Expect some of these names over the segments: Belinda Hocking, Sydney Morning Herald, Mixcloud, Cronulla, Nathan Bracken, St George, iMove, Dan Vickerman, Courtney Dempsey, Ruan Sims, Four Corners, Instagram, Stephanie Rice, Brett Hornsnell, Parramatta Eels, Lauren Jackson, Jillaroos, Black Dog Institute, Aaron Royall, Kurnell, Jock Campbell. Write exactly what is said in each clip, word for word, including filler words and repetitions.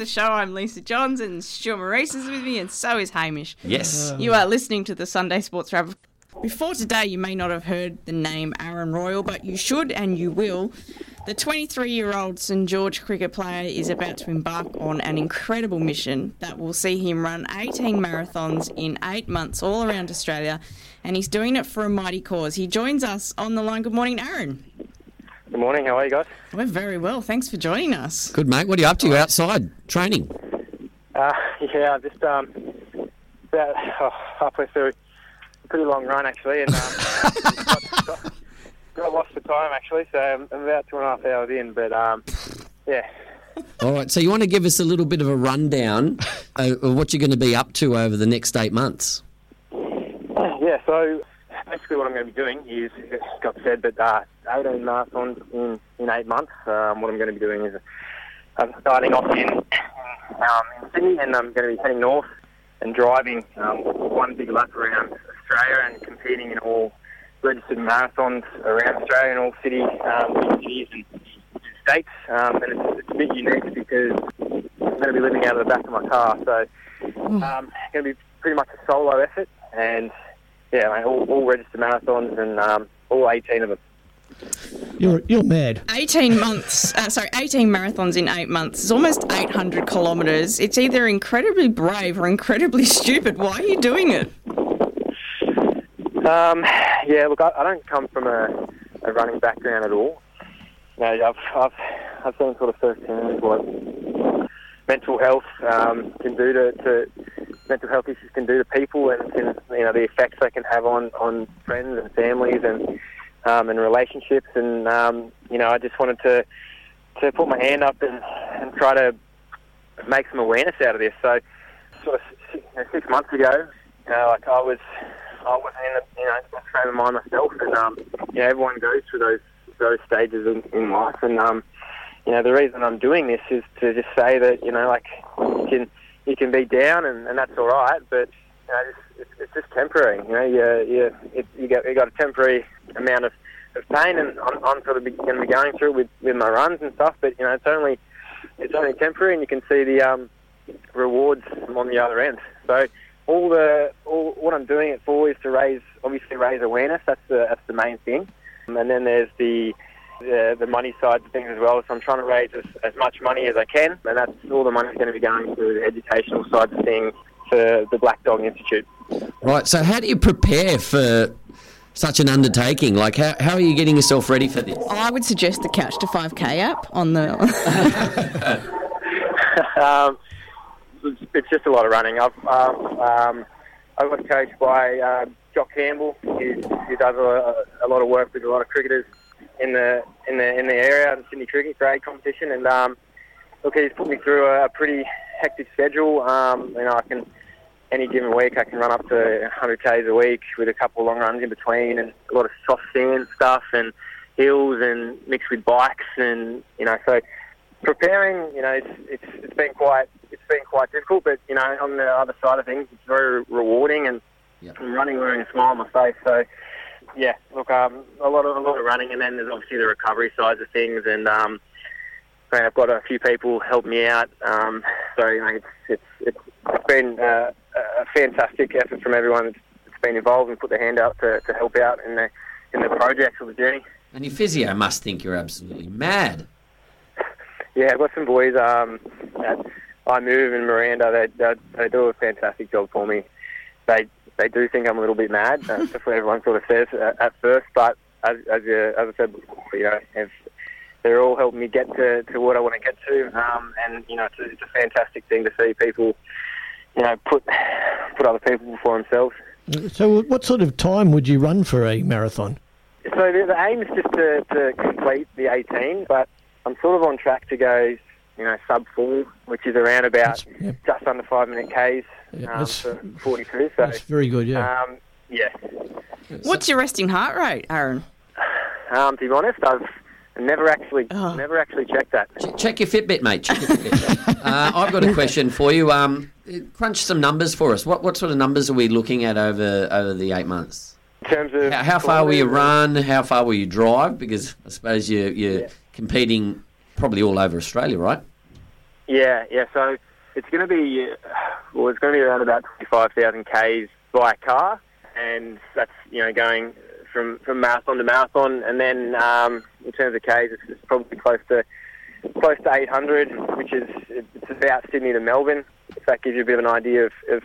the show. I'm Lisa Johns and Stuart Maurice is with me and so is Hamish. Yes. You are listening to the Sunday Sports Wrap. Before today, you may not have heard the name Aaron Royall, but you should and you will. The twenty-three-year-old St George cricket player is about to embark on an incredible mission that will see him run eighteen marathons in eight months all around Australia, and he's doing it for a mighty cause. He joins us on the line. Good morning, Aaron. Good morning. How are you guys? We're very well. Thanks for joining us. Good, mate. What are you up to outside training? Uh, yeah, just um, about oh, halfway through. Pretty long run, actually, and um, got, got, got lost for time, actually, so I'm about two and a half hours in, but, um, yeah. All right, so you want to give us a little bit of a rundown of what you're going to be up to over the next eight months? Yeah, so basically what I'm going to be doing is, as Scott said, but uh, eighteen marathons in, in eight months. Um, what I'm going to be doing is I'm starting off in, um, in Sydney, and I'm going to be heading north and driving um, one big lap around Australia and competing in all registered marathons around Australia in all city, um, cities and states. Um, and it's, it's a bit unique because I'm going to be living out of the back of my car. So um, it's going to be pretty much a solo effort. And, yeah, I mean, all, all registered marathons and um, all eighteen of them. You're you're mad. Eighteen months, uh, sorry, eighteen marathons in eight months. It's almost eight hundred kilometres. It's either incredibly brave or incredibly stupid. Why are you doing it? Um, yeah, look, I, I don't come from a, a running background at all. You know, I've I've I've seen sort of firsthand what mental health um, can do to, to mental health issues can do to people, and can, you know, the effects they can have on, on friends and families and. Um, and relationships, and um, you know, I just wanted to to put my hand up and, and try to make some awareness out of this. So, sort of six, you know, six months ago, you know, like I was, I wasn't in the, you know, frame of mind myself, and um, you know, everyone goes through those those stages in, in life, and um, you know, the reason I'm doing this is to just say that, you know, like you can you can be down, and, and that's all right, but. You know, it's, it's just temporary, you know. You you it, you, got, you got a temporary amount of, of pain, and I'm, I'm sort of going to be going through it with, with my runs and stuff. But you know, it's only it's only temporary, and you can see the um, rewards on the other end. So all the all what I'm doing it for is to raise, obviously raise awareness. That's the that's the main thing, and then there's the the, the money side of things as well. So I'm trying to raise as, as much money as I can, and that's all the money's going to be going to the educational side of things. For the Black Dog Institute. Right, so how do you prepare for such an undertaking? Like, how, how are you getting yourself ready for this? I would suggest the Couch to five K app on the... um, it's just a lot of running. I've, um, um, I got coached by uh, Jock Campbell, who, who does a, a lot of work with a lot of cricketers in the in the, in the area, the Sydney Cricket Grade competition, and um, look, he's put me through a pretty hectic schedule. Um, you know, I can... Any given week, I can run up to one hundred k's a week with a couple of long runs in between, and a lot of soft sand stuff and hills and mixed with bikes, and you know, so preparing, you know, it's it's, it's been quite it's been quite difficult, but you know, on the other side of things, it's very rewarding, and yep. I'm running wearing a smile on my face. So yeah, look, um, a lot of a lot of running, and then there's obviously the recovery sides of things, and um, I mean, I've got a few people help me out. Um, so you know, it's it's it's, it's been uh, a fantastic effort from everyone that's been involved and put their hand out to, to help out in the in the project or the journey. And your physio must think you're absolutely mad. Yeah, I've got some boys um, at iMove and Miranda. They, they they do a fantastic job for me. They they do think I'm a little bit mad. That's what everyone sort of says at, at first. But as as, you, as I said before, you know, if, they're all helping me get to, to what I want to get to. Um, and you know, it's a, it's a fantastic thing to see people. You know, put put other people before themselves. So what sort of time would you run for a marathon? So the, the aim is just to, to complete the eighteen, but I'm sort of on track to go, you know, sub four, which is around about yeah. just under five-minute Ks yeah, um, for forty-two. So, that's very good, yeah. Um, yeah. What's your resting heart rate, Aaron? Um, to be honest, I've... Never actually, oh. never actually checked that. Check your Fitbit, mate. Check your Fitbit. uh, I've got a question for you. Um, crunch some numbers for us. What what sort of numbers are we looking at over over the eight months? In terms of how, how far will you run? How far will you drive? Because I suppose you you're, you're yeah. competing probably all over Australia, right? Yeah, yeah. So it's going to be well, it's going to be around about twenty-five thousand k's by car, and that's you know going from from marathon to marathon, and then um, in terms of k's, it's, it's probably close to close to eight hundred, which is it's about Sydney to Melbourne. If that gives you a bit of an idea of of,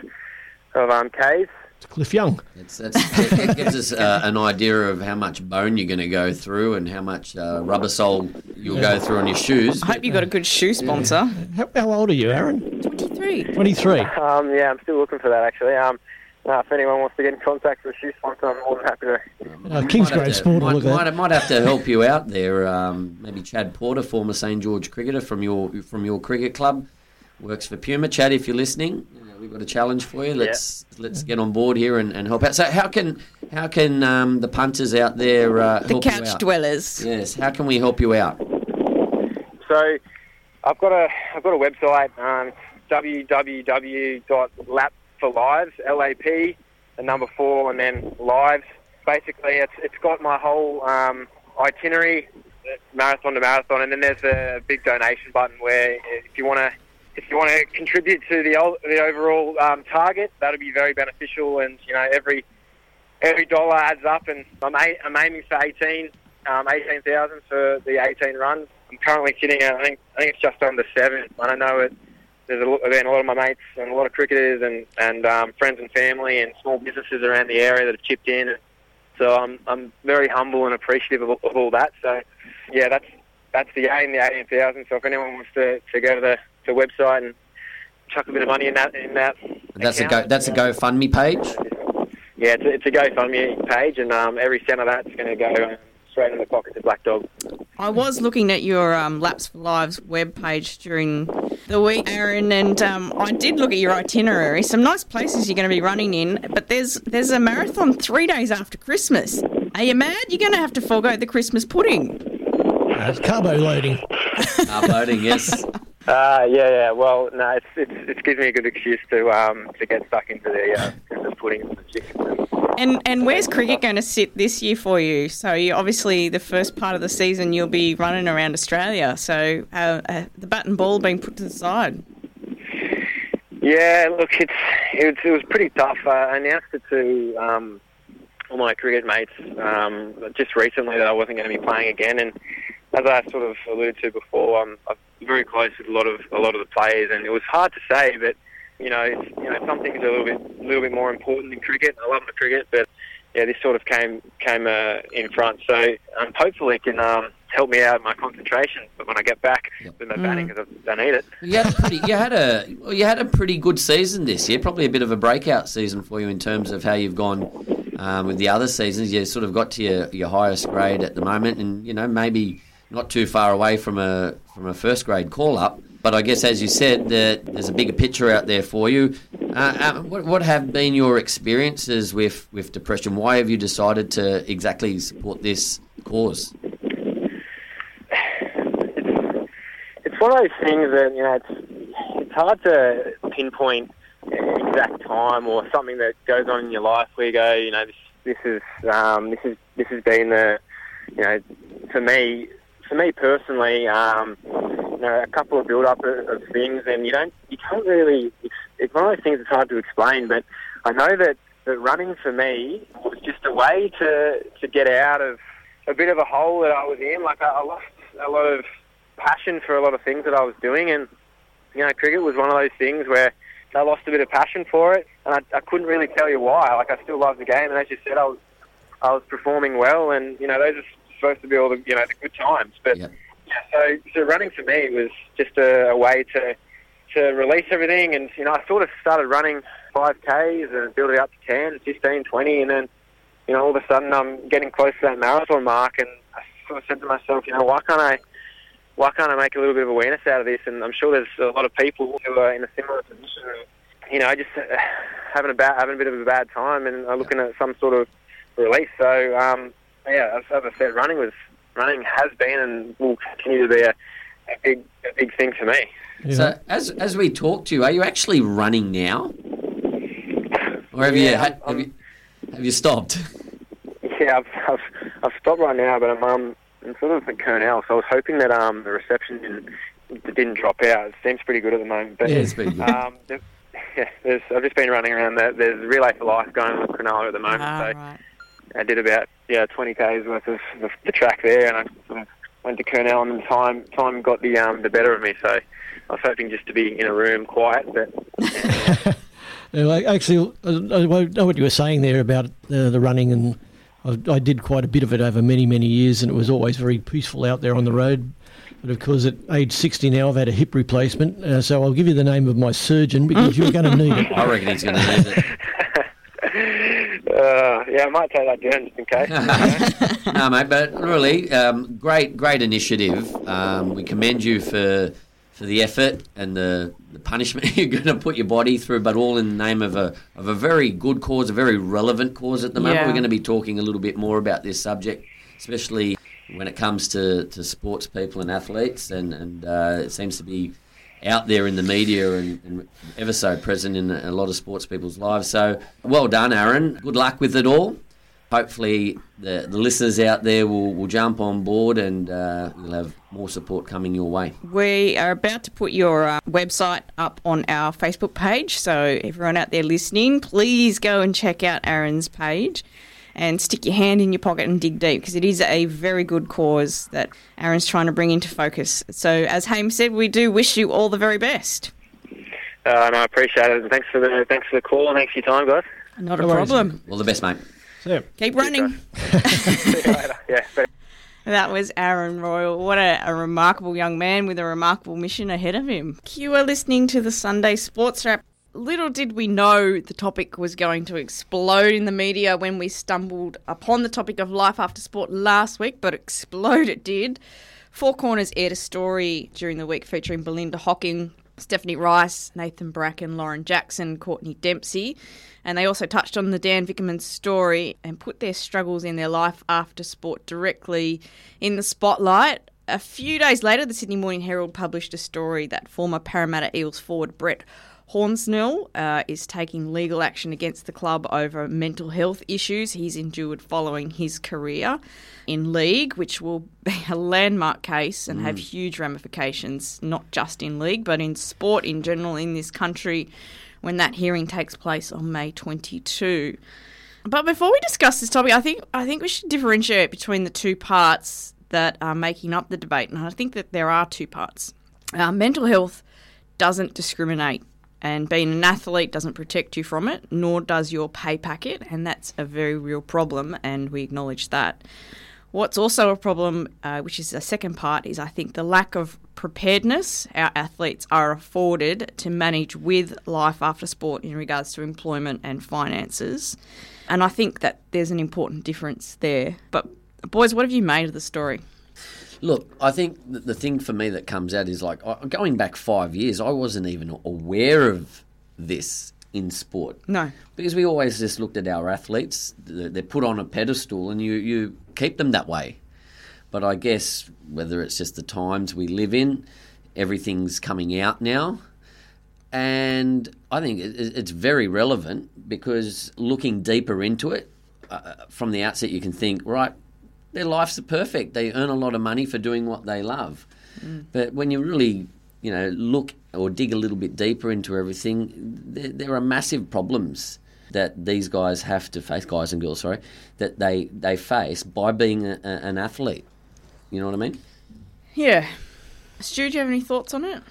of um, k's. It's Cliff Young. It's, it's, it, it gives us uh, an idea of how much bone you're going to go through and how much uh, rubber sole you'll yeah. go through on your shoes. I hope you got a good shoe sponsor. Yeah. How, how old are you, Aaron? twenty-three. twenty-three. Um, yeah, I'm still looking for that, actually. Um, uh, if anyone wants to get in contact with a shoe sponsor, I'm more than happy to. Uh, Kingsgrave Sport. Might, might, might have to help you out there. Um, maybe Chad Porter, former St George cricketer from your from your cricket club, works for Puma. Chad, if you're listening, we've got a challenge for you. Let's yeah. let's get on board here and, and help out. So how can how can um, the punters out there uh, help you out? The couch dwellers. Yes. How can we help you out? So I've got a I've got a website. Um, w w w dot lap for lives L A P the number four and then lives. Basically, it's it's got my whole um, itinerary, marathon to marathon, and then there's a big donation button where if you want to. If you want to contribute to the the overall um, target, that'll be very beneficial. And you know, every every dollar adds up. And I'm a, I'm aiming for eighteen um, eighteen thousand for the eighteen runs. I'm currently sitting at I think I think it's just under seven. I don't know. It, there's a, been a lot of my mates and a lot of cricketers and and um, friends and family and small businesses around the area that have chipped in. So I'm I'm very humble and appreciative of, of all that. So yeah, that's that's the aim, the eighteen thousand. So if anyone wants to, to go to the the website and chuck a bit of money in that in that. That's account. a go. That's a GoFundMe page. Yeah, it's a, it's a GoFundMe page, and um, every cent of that's going to go um, straight in the pockets of Black Dog. I was looking at your um, Laps for Lives web page during the week, Aaron, and um, I did look at your itinerary. Some nice places you're going to be running in, but there's there's a marathon three days after Christmas. Are you mad? You're going to have to forego the Christmas pudding. Uh, it's carbo loading. Carbo loading, yes. Uh, yeah, yeah. Well, no, it's, it's it gives me a good excuse to um to get stuck into the uh, the pudding and the chicken. And and where's cricket going to sit this year for you? So you obviously the first part of the season you'll be running around Australia. So uh, uh, the bat and ball being put to the side. Yeah, look, it's it, it was pretty tough. Uh, I announced it to um all my cricket mates um just recently that I wasn't going to be playing again, and as I sort of alluded to before, um, I've very close with a lot of a lot of the players, and it was hard to say, but you know, it's, you know, some things are a little bit, little bit more important than cricket. I love my cricket, but yeah, this sort of came came uh, in front. So um, hopefully, it can um, help me out in my concentration. But when I get back yep. with my batting, because mm. I don't need it. You had a pretty, you had a you had a pretty good season this year. Probably a bit of a breakout season for you in terms of how you've gone um, with the other seasons. You sort of got to your, your highest grade at the moment, and you know maybe. Not too far away from a from a first grade call up, but I guess as you said, that there's a bigger picture out there for you. Uh, uh, what, what have been your experiences with, with depression? Why have you decided to exactly support this cause? It's, it's one of those things that you know it's it's hard to pinpoint an exact time or something that goes on in your life where you go, you know, this this is um, this is this has been the you know for me. For me personally, um, you know, a couple of build-up of, of things, and you don't, you can't really. It's, it's one of those things that's hard to explain. But I know that, that running for me was just a way to, to get out of a bit of a hole that I was in. Like I, I lost a lot of passion for a lot of things that I was doing, and you know, cricket was one of those things where I lost a bit of passion for it, and I, I couldn't really tell you why. Like I still love the game, and as you said, I was I was performing well, and you know, those are supposed to be all the you know the good times, but yeah. yeah so so running for me was just a, a way to to release everything, and you know I sort of started running five Ks and built it up to ten, fifteen, twenty, and then you know all of a sudden I'm getting close to that marathon mark, and I sort of said to myself, you know why can't I why can't I make a little bit of awareness out of this? And I'm sure there's a lot of people who are in a similar position, you know, just uh, having a bad having a bit of a bad time and are looking yeah. at some sort of release. So um yeah, as I said, running was running has been and will continue to be a, a big a big thing for me. Yeah. So as as we talk to you, are you actually running now, or have yeah, you have, have you have you stopped? Yeah, I've, I've I've stopped right now, but I'm um I'm sort of at Kurnell, so I was hoping that um the reception in that didn't drop out. It seems pretty good at the moment. But, yeah, it's been good. Um, there, yeah, there's, I've just been running around. There. There's a relay for life going on with Cronulla at the moment. Ah, so right. I did about yeah twenty k's worth of the, the track there, and I went to Kurnell, and time time got the um, the better of me. So I was hoping just to be in a room quiet, but. Yeah. Actually, I know what you were saying there about uh, the running, and I, I did quite a bit of it over many, many years, and it was always very peaceful out there on the road. But, of course, at age sixty now, I've had a hip replacement, uh, so I'll give you the name of my surgeon because you're going to need it. I reckon he's going to need it. uh, yeah, I might take that down just in case. No, mate, but really, um, great, great initiative. Um, we commend you for... for the effort and the, the punishment you're going to put your body through, but all in the name of a of a very good cause, a very relevant cause at the moment. Yeah. We're going to be talking a little bit more about this subject, especially when it comes to, to sports people and athletes, and, and uh, it seems to be out there in the media and, and ever so present in a lot of sports people's lives. So well done, Aaron. Good luck with it all. Hopefully the, the listeners out there will, will jump on board, and uh, we'll have more support coming your way. We are about to put your uh, website up on our Facebook page, so everyone out there listening, please go and check out Aaron's page and stick your hand in your pocket and dig deep, because it is a very good cause that Aaron's trying to bring into focus. So as Haim said, we do wish you all the very best. Uh, no, I appreciate it. Thanks for the thanks for the call and thanks for your time, guys. Not no a problem. Worries. All the best, mate. Yeah. Keep running. That was Aaron Royall. What a, a remarkable young man with a remarkable mission ahead of him. You are listening to the Sunday Sports Wrap. Little did we know the topic was going to explode in the media when we stumbled upon the topic of life after sport last week, but explode it did. Four Corners aired a story during the week featuring Belinda Hocking, Stephanie Rice, Nathan Bracken, Lauren Jackson, Courtney Dempsey, and they also touched on the Dan Vickerman story and put their struggles in their life after sport directly in the spotlight. A few days later, the Sydney Morning Herald published a story that former Parramatta Eels forward Brett Hornsnell uh, is taking legal action against the club over mental health issues he's endured following his career in league, which will be a landmark case and mm. have huge ramifications, not just in league, but in sport in general in this country when that hearing takes place on May twenty-second. But before we discuss this topic, I think I think we should differentiate between the two parts that are making up the debate, and I think that there are two parts. Uh, mental health doesn't discriminate. And being an athlete doesn't protect you from it, nor does your pay packet, and that's a very real problem, and we acknowledge that. What's also a problem, uh, which is the second part, is I think the lack of preparedness our athletes are afforded to manage with life after sport in regards to employment and finances. And I think that there's an important difference there. But, boys, what have you made of the story? Look, I think the thing for me that comes out is like going back five years, I wasn't even aware of this in sport. No. Because we always just looked at our athletes. They're put on a pedestal and you, you keep them that way. But I guess whether it's just the times we live in, everything's coming out now. And I think it's very relevant because looking deeper into it, uh, from the outset you can think, right, their lives are perfect. They earn a lot of money for doing what they love. Mm. But when you really, you know, look or dig a little bit deeper into everything, there, there are massive problems that these guys have to face, guys and girls, sorry, that they, they face by being a, a, an athlete. You know what I mean? Yeah. Stu, do you have any thoughts on it?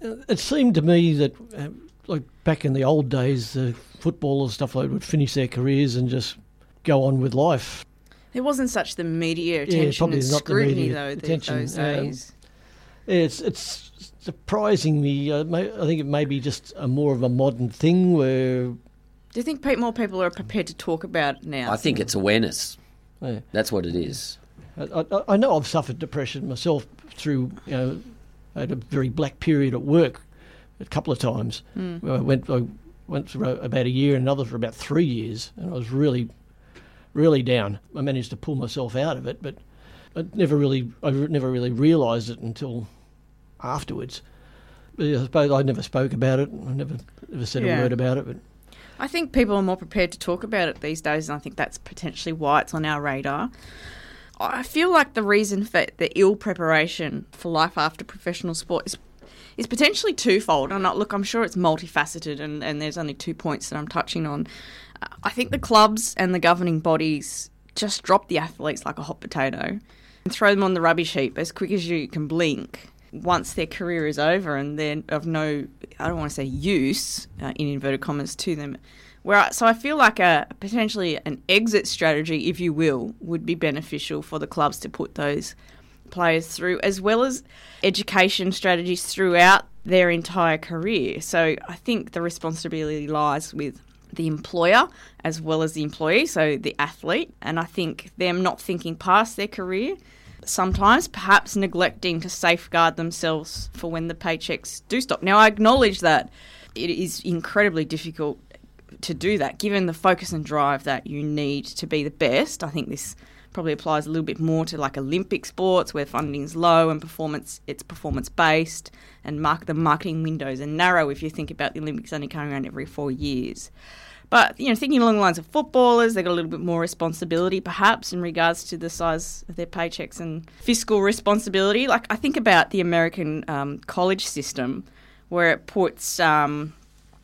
It seemed to me that, um, like, back in the old days, the uh, footballers, stuff like that, would finish their careers and just go on with life. There wasn't such the media attention yeah, and scrutiny, media though, attention. those days. Um, it's, it's surprising me. I, may, I think it may be just a more of a modern thing where... Do you think more people are prepared to talk about it now? I think it's awareness. Yeah. That's what it is. I, I, I know I've suffered depression myself through, you know, I had a very black period at work a couple of times. Mm. I went, I went for about a year and another for about three years, and I was really... really down. I managed to pull myself out of it, but I never really, I never really realised it until afterwards. But I suppose I never spoke about it. I never, never said yeah. a word about it. But I think people are more prepared to talk about it these days, and I think that's potentially why it's on our radar. I feel like the reason for the ill preparation for life after professional sport is is potentially twofold. And look, I'm sure it's multifaceted, and, and there's only two points that I'm touching on. I think the clubs and the governing bodies just drop the athletes like a hot potato and throw them on the rubbish heap as quick as you can blink once their career is over and they're of no, I don't want to say use, uh, in inverted commas, to them. Where, so I feel like a potentially an exit strategy, if you will, would be beneficial for the clubs to put those players through, as well as education strategies throughout their entire career. So I think the responsibility lies with the employer as well as the employee, so the athlete, and I think them not thinking past their career, sometimes perhaps neglecting to safeguard themselves for when the paychecks do stop. Now, I acknowledge that it is incredibly difficult to do that, given the focus and drive that you need to be the best. I think this probably applies a little bit more to like Olympic sports, where funding is low and performance it's performance based, and mark the marketing windows are narrow if you think about the Olympics only coming around every four years. But, you know, thinking along the lines of footballers, they've got a little bit more responsibility perhaps in regards to the size of their paychecks and fiscal responsibility. Like, I think about the American um, college system, where it puts um,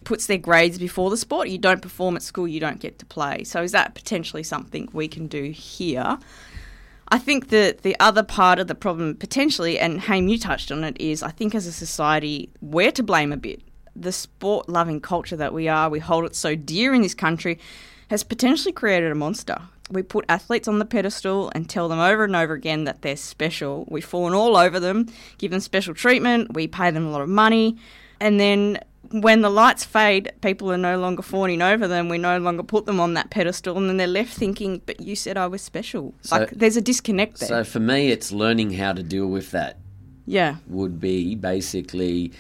puts their grades before the sport. You don't perform at school, you don't get to play. So is that potentially something we can do here? I think that the other part of the problem potentially, and Haim, you touched on it, is I think as a society we're to blame a bit. The sport-loving culture that we are, we hold it so dear in this country, has potentially created a monster. We put athletes on the pedestal and tell them over and over again that they're special. We've fallen all over them, give them special treatment, we pay them a lot of money, and then when the lights fade, people are no longer fawning over them, we no longer put them on that pedestal, and then they're left thinking, but you said I was special. So, like, there's a disconnect there. So for me, it's learning how to deal with that. Yeah. Would be basically,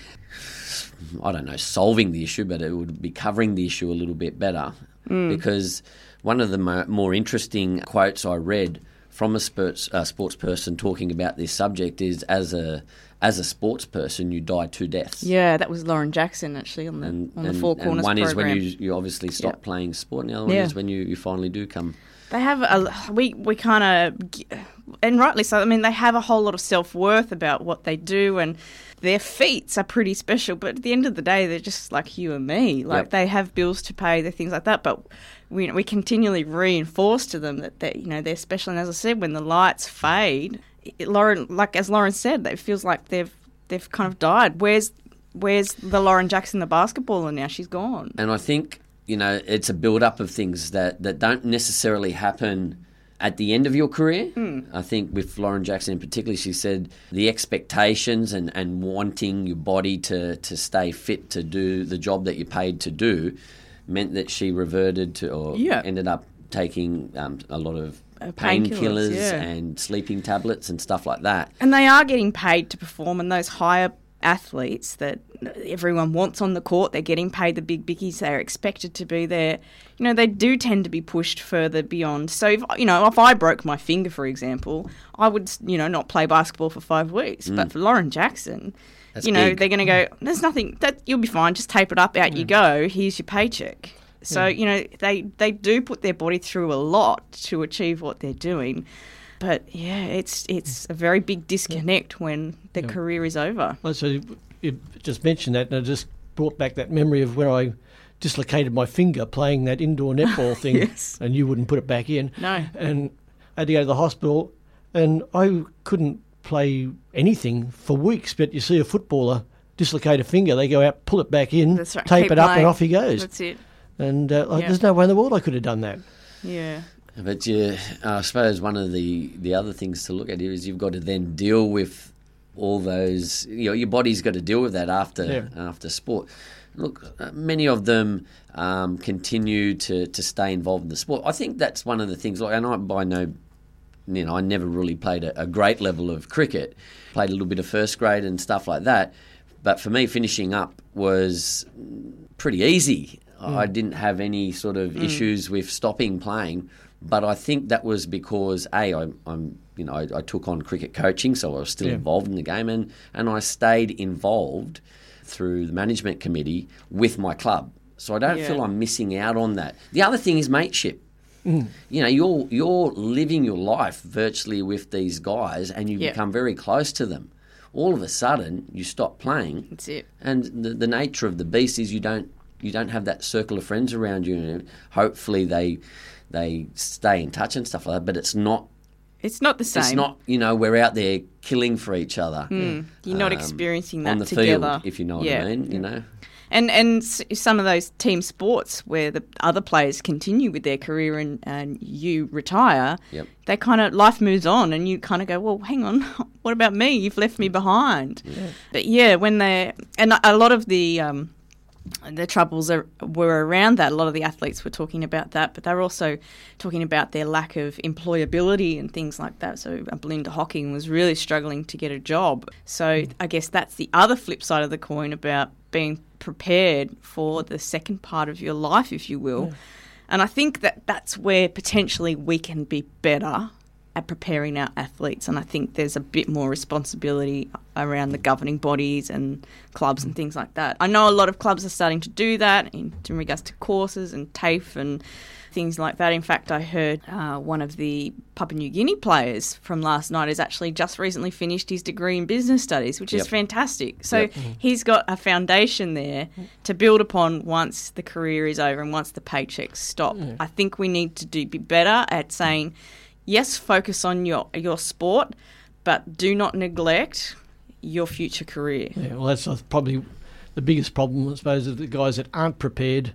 I don't know, solving the issue, but it would be covering the issue a little bit better. Mm. Because one of the mo- more interesting quotes I read from a sports, uh, sports person talking about this subject is, as a as a sports person, you die two deaths. Yeah, that was Lauren Jackson, actually, on the, and, on and, the Four Corners program. And one program. is when you, you obviously stop yep. playing sport, and the other yeah. one is when you, you finally do come. They have a, we, we kind of, and rightly so, I mean, they have a whole lot of self-worth about what they do, and their feats are pretty special, but at the end of the day, they're just like you and me. Like, yep. they have bills to pay, they're things like that, but we, we continually reinforce to them that, they, you know, they're special. And as I said, when the lights fade, it, Lauren, like as Lauren said, it feels like they've they've kind of died. Where's, where's the Lauren Jackson, the basketballer, now? She's gone. And I think, you know, it's a build-up of things that, that don't necessarily happen at the end of your career. Mm. I think with Lauren Jackson in particular, she said the expectations and, and wanting your body to, to stay fit to do the job that you're paid to do meant that she reverted to or yeah. ended up taking um, a lot of uh, painkillers pain yeah. and sleeping tablets and stuff like that. And they are getting paid to perform, and those higher athletes that everyone wants on the court, they're getting paid the big biggies, they're expected to be there. You know, they do tend to be pushed further beyond. So, if, you know, if I broke my finger, for example, I would, you know, not play basketball for five weeks. Mm. But for Lauren Jackson, That's you know, big. they're going to go, there's nothing, that you'll be fine, just tape it up, out mm. you go, here's your paycheck. So, yeah. you know, they, they do put their body through a lot to achieve what they're doing. But, yeah, it's it's a very big disconnect when the yeah. career is over. Well, so you just mentioned that, and I just brought back that memory of where I dislocated my finger playing that indoor netball thing, yes. and you wouldn't put it back in. No. And I had to go to the hospital, and I couldn't play anything for weeks, but you see a footballer dislocate a finger, they go out, pull it back in, That's right. tape Keep it up, playing. And off he goes. That's it. And uh, like, yeah. there's no way in the world I could have done that. Yeah. But yeah, I suppose one of the, the other things to look at here is you've got to then deal with all those, you know, your body's got to deal with that after yeah. after sport. Look, many of them um, continue to, to stay involved in the sport. I think that's one of the things, like, and I by no, you know, I never really played a, a great level of cricket, played a little bit of first grade and stuff like that. But for me, finishing up was pretty easy. Mm. I didn't have any sort of mm. issues with stopping playing. But I think that was because, A, I, I'm, you know, I, I took on cricket coaching, so I was still yeah. involved in the game, and, and I stayed involved through the management committee with my club. So I don't yeah. feel I'm missing out on that. The other thing is mateship. Mm. You know, you're you're living your life virtually with these guys, and you yep. become very close to them. All of a sudden, you stop playing. That's it. And the, the nature of the beast is you don't you don't have that circle of friends around you. And hopefully, they they stay in touch and stuff like that. But it's not. It's not the same. It's not, you know, we're out there killing for each other. Mm. You're um, not experiencing that on the together. Field, if you know what yeah. I mean, you know. And and some of those team sports where the other players continue with their career and, and you retire, yep. they kind of, life moves on and you kind of go, well, hang on, what about me? You've left me behind. Yeah. But yeah, when they, and a lot of the um, the troubles are, were around that. A lot of the athletes were talking about that, but they were also talking about their lack of employability and things like that. So Belinda Hocking was really struggling to get a job. So mm. I guess that's the other flip side of the coin about being prepared for the second part of your life, if you will. Yeah. And I think that that's where potentially we can be better at preparing our athletes. And I think there's a bit more responsibility around the governing bodies and clubs and things like that. I know a lot of clubs are starting to do that in, in regards to courses and TAFE and things like that. In fact, I heard uh, one of the Papua New Guinea players from last night has actually just recently finished his degree in business studies, which yep. is fantastic. So yep. mm-hmm. he's got a foundation there to build upon once the career is over and once the paychecks stop. Mm. I think we need to do be better at saying, yes, focus on your your sport, but do not neglect your future career. Yeah, well, that's probably the biggest problem, I suppose, of the guys that aren't prepared,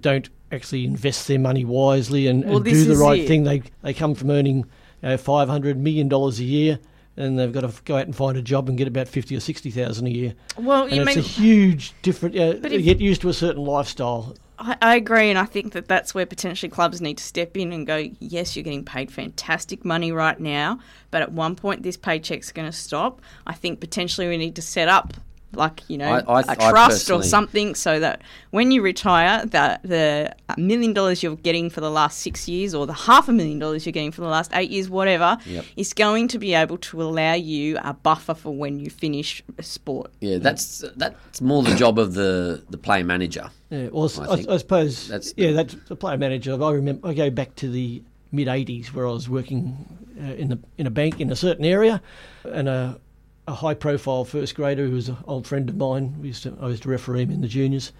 don't actually invest their money wisely and, well, and do the right it. thing. They they come from earning you know, five hundred million dollars a year and they've got to go out and find a job and get about fifty thousand dollars or sixty thousand dollars a year. Well, and you it's mean, a huge difference. Uh, they get used to a certain lifestyle. I, I agree, and I think that that's where potentially clubs need to step in and go, yes, you're getting paid fantastic money right now, but at one point this paycheck's going to stop. I think potentially we need to set up like, you know, I, I, a trust or something so that when you retire, that the million dollars you're getting for the last six years or the half a million dollars you're getting for the last eight years, whatever, yep. is going to be able to allow you a buffer for when you finish a sport. Yeah, that's that's more the job of the, the player manager. Yeah, well, I, I, I suppose, that's yeah, that's the player manager. I remember, I go back to the mid-eighties where I was working uh, in the in a bank in a certain area and a a high-profile first grader who was an old friend of mine. We used to, I used to referee him in the juniors.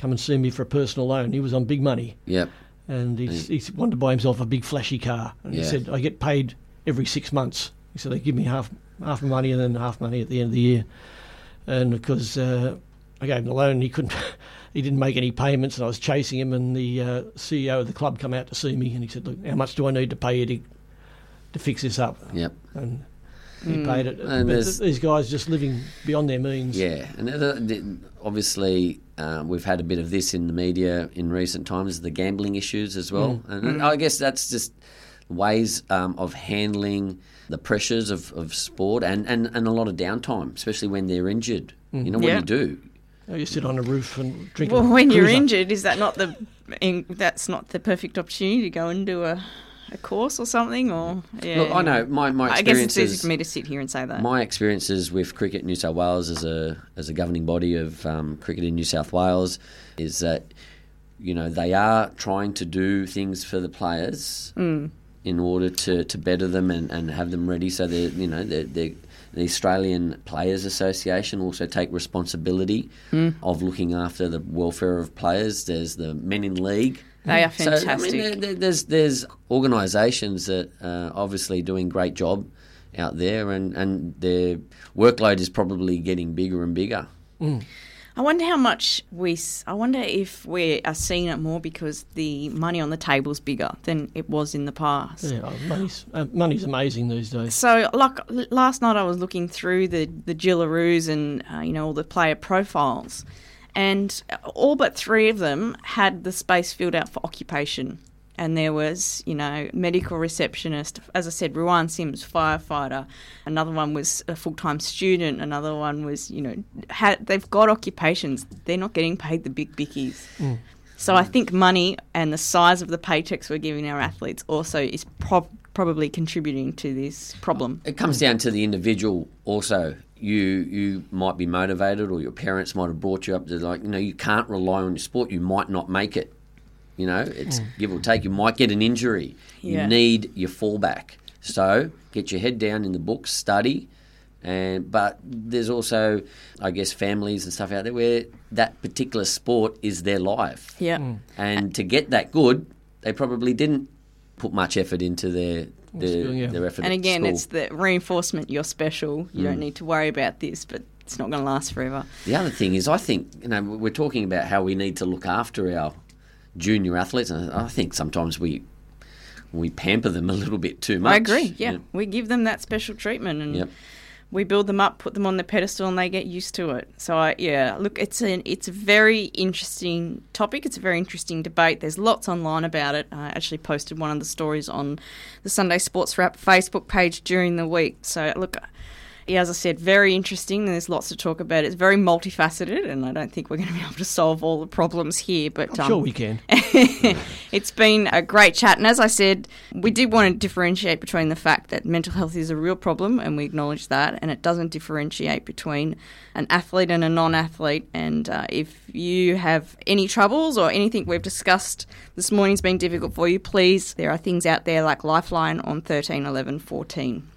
Come and see me for a personal loan. He was on big money. Yeah, and he he wanted to buy himself a big flashy car. And yeah. he said, "I get paid every six months." He said, "They give me half half money and then half money at the end of the year." And because uh, I gave him the loan, he couldn't. He didn't make any payments, and I was chasing him. And the uh, C E O of the club come out to see me, and he said, "Look, how much do I need to pay you to to fix this up?" Yep, and he mm. paid it. And these guys just living beyond their means. Yeah. And obviously um, we've had a bit of this in the media in recent times, the gambling issues as well. Mm. And mm. I guess that's just ways um, of handling the pressures of, of sport and, and, and a lot of downtime, especially when they're injured. Mm. You know, yeah. what do you do? You sit on a roof and drink well, a Well, when cruiser. You're injured, is that not the in, that's not the perfect opportunity to go and do a... A course or something, or yeah. Look, I know my my experiences. I guess it's easy for me to sit here and say that. My experiences with Cricket New South Wales as a as a governing body of um, cricket in New South Wales is that you know they are trying to do things for the players mm. in order to, to better them and, and have them ready. So they you know they're, they're, the Australian Players Association also take responsibility mm. of looking after the welfare of players. There's the Men in League. They are fantastic. So, I mean, there, there's there's organisations that are obviously doing great job out there, and, and their workload is probably getting bigger and bigger. Mm. I wonder how much we. I wonder if we are seeing it more because the money on the table's bigger than it was in the past. Yeah, money's, uh, money's amazing these days. So, like last night, I was looking through the the Jillaroos and uh, you know all the player profiles. And all but three of them had the space filled out for occupation. And there was, you know, medical receptionist, as I said, Ruan Sims, firefighter. Another one was a full-time student. Another one was, you know, had, they've got occupations. They're not getting paid the big bickies. Mm. So I think money and the size of the paychecks we're giving our athletes also is prob- probably contributing to this problem. It comes down to the individual also. You you might be motivated or your parents might have brought you up to like, you know, you can't rely on your sport. You might not make it. You know, it's yeah. give or take. You might get an injury. Yeah. You need your fallback. So get your head down in the books, study. And but there's also, I guess, families and stuff out there where that particular sport is their life. Yeah. Mm. And to get that good, they probably didn't put much effort into their their, school, yeah. their effort. And again, at school. It's the reinforcement. You're special. You mm. don't need to worry about this. But it's not going to last forever. The other thing is, I think, you know, we're talking about how we need to look after our junior athletes, and I think sometimes we we pamper them a little bit too much. I agree. Yeah, yeah. We give them that special treatment and. Yep. We build them up, put them on the pedestal, and they get used to it. So, I, yeah, look, it's an it's a very interesting topic. It's a very interesting debate. There's lots online about it. I actually posted one of the stories on the Sunday Sports Wrap Facebook page during the week. So, look, yeah, as I said, very interesting. There's lots to talk about. It's very multifaceted, and I don't think we're going to be able to solve all the problems here. But I'm um, sure we can. It's been a great chat, and as I said, we did want to differentiate between the fact that mental health is a real problem, and we acknowledge that, and it doesn't differentiate between an athlete and a non-athlete. And uh, if you have any troubles or anything we've discussed this morning's been difficult for you, please, there are things out there like Lifeline on thirteen eleven fourteen.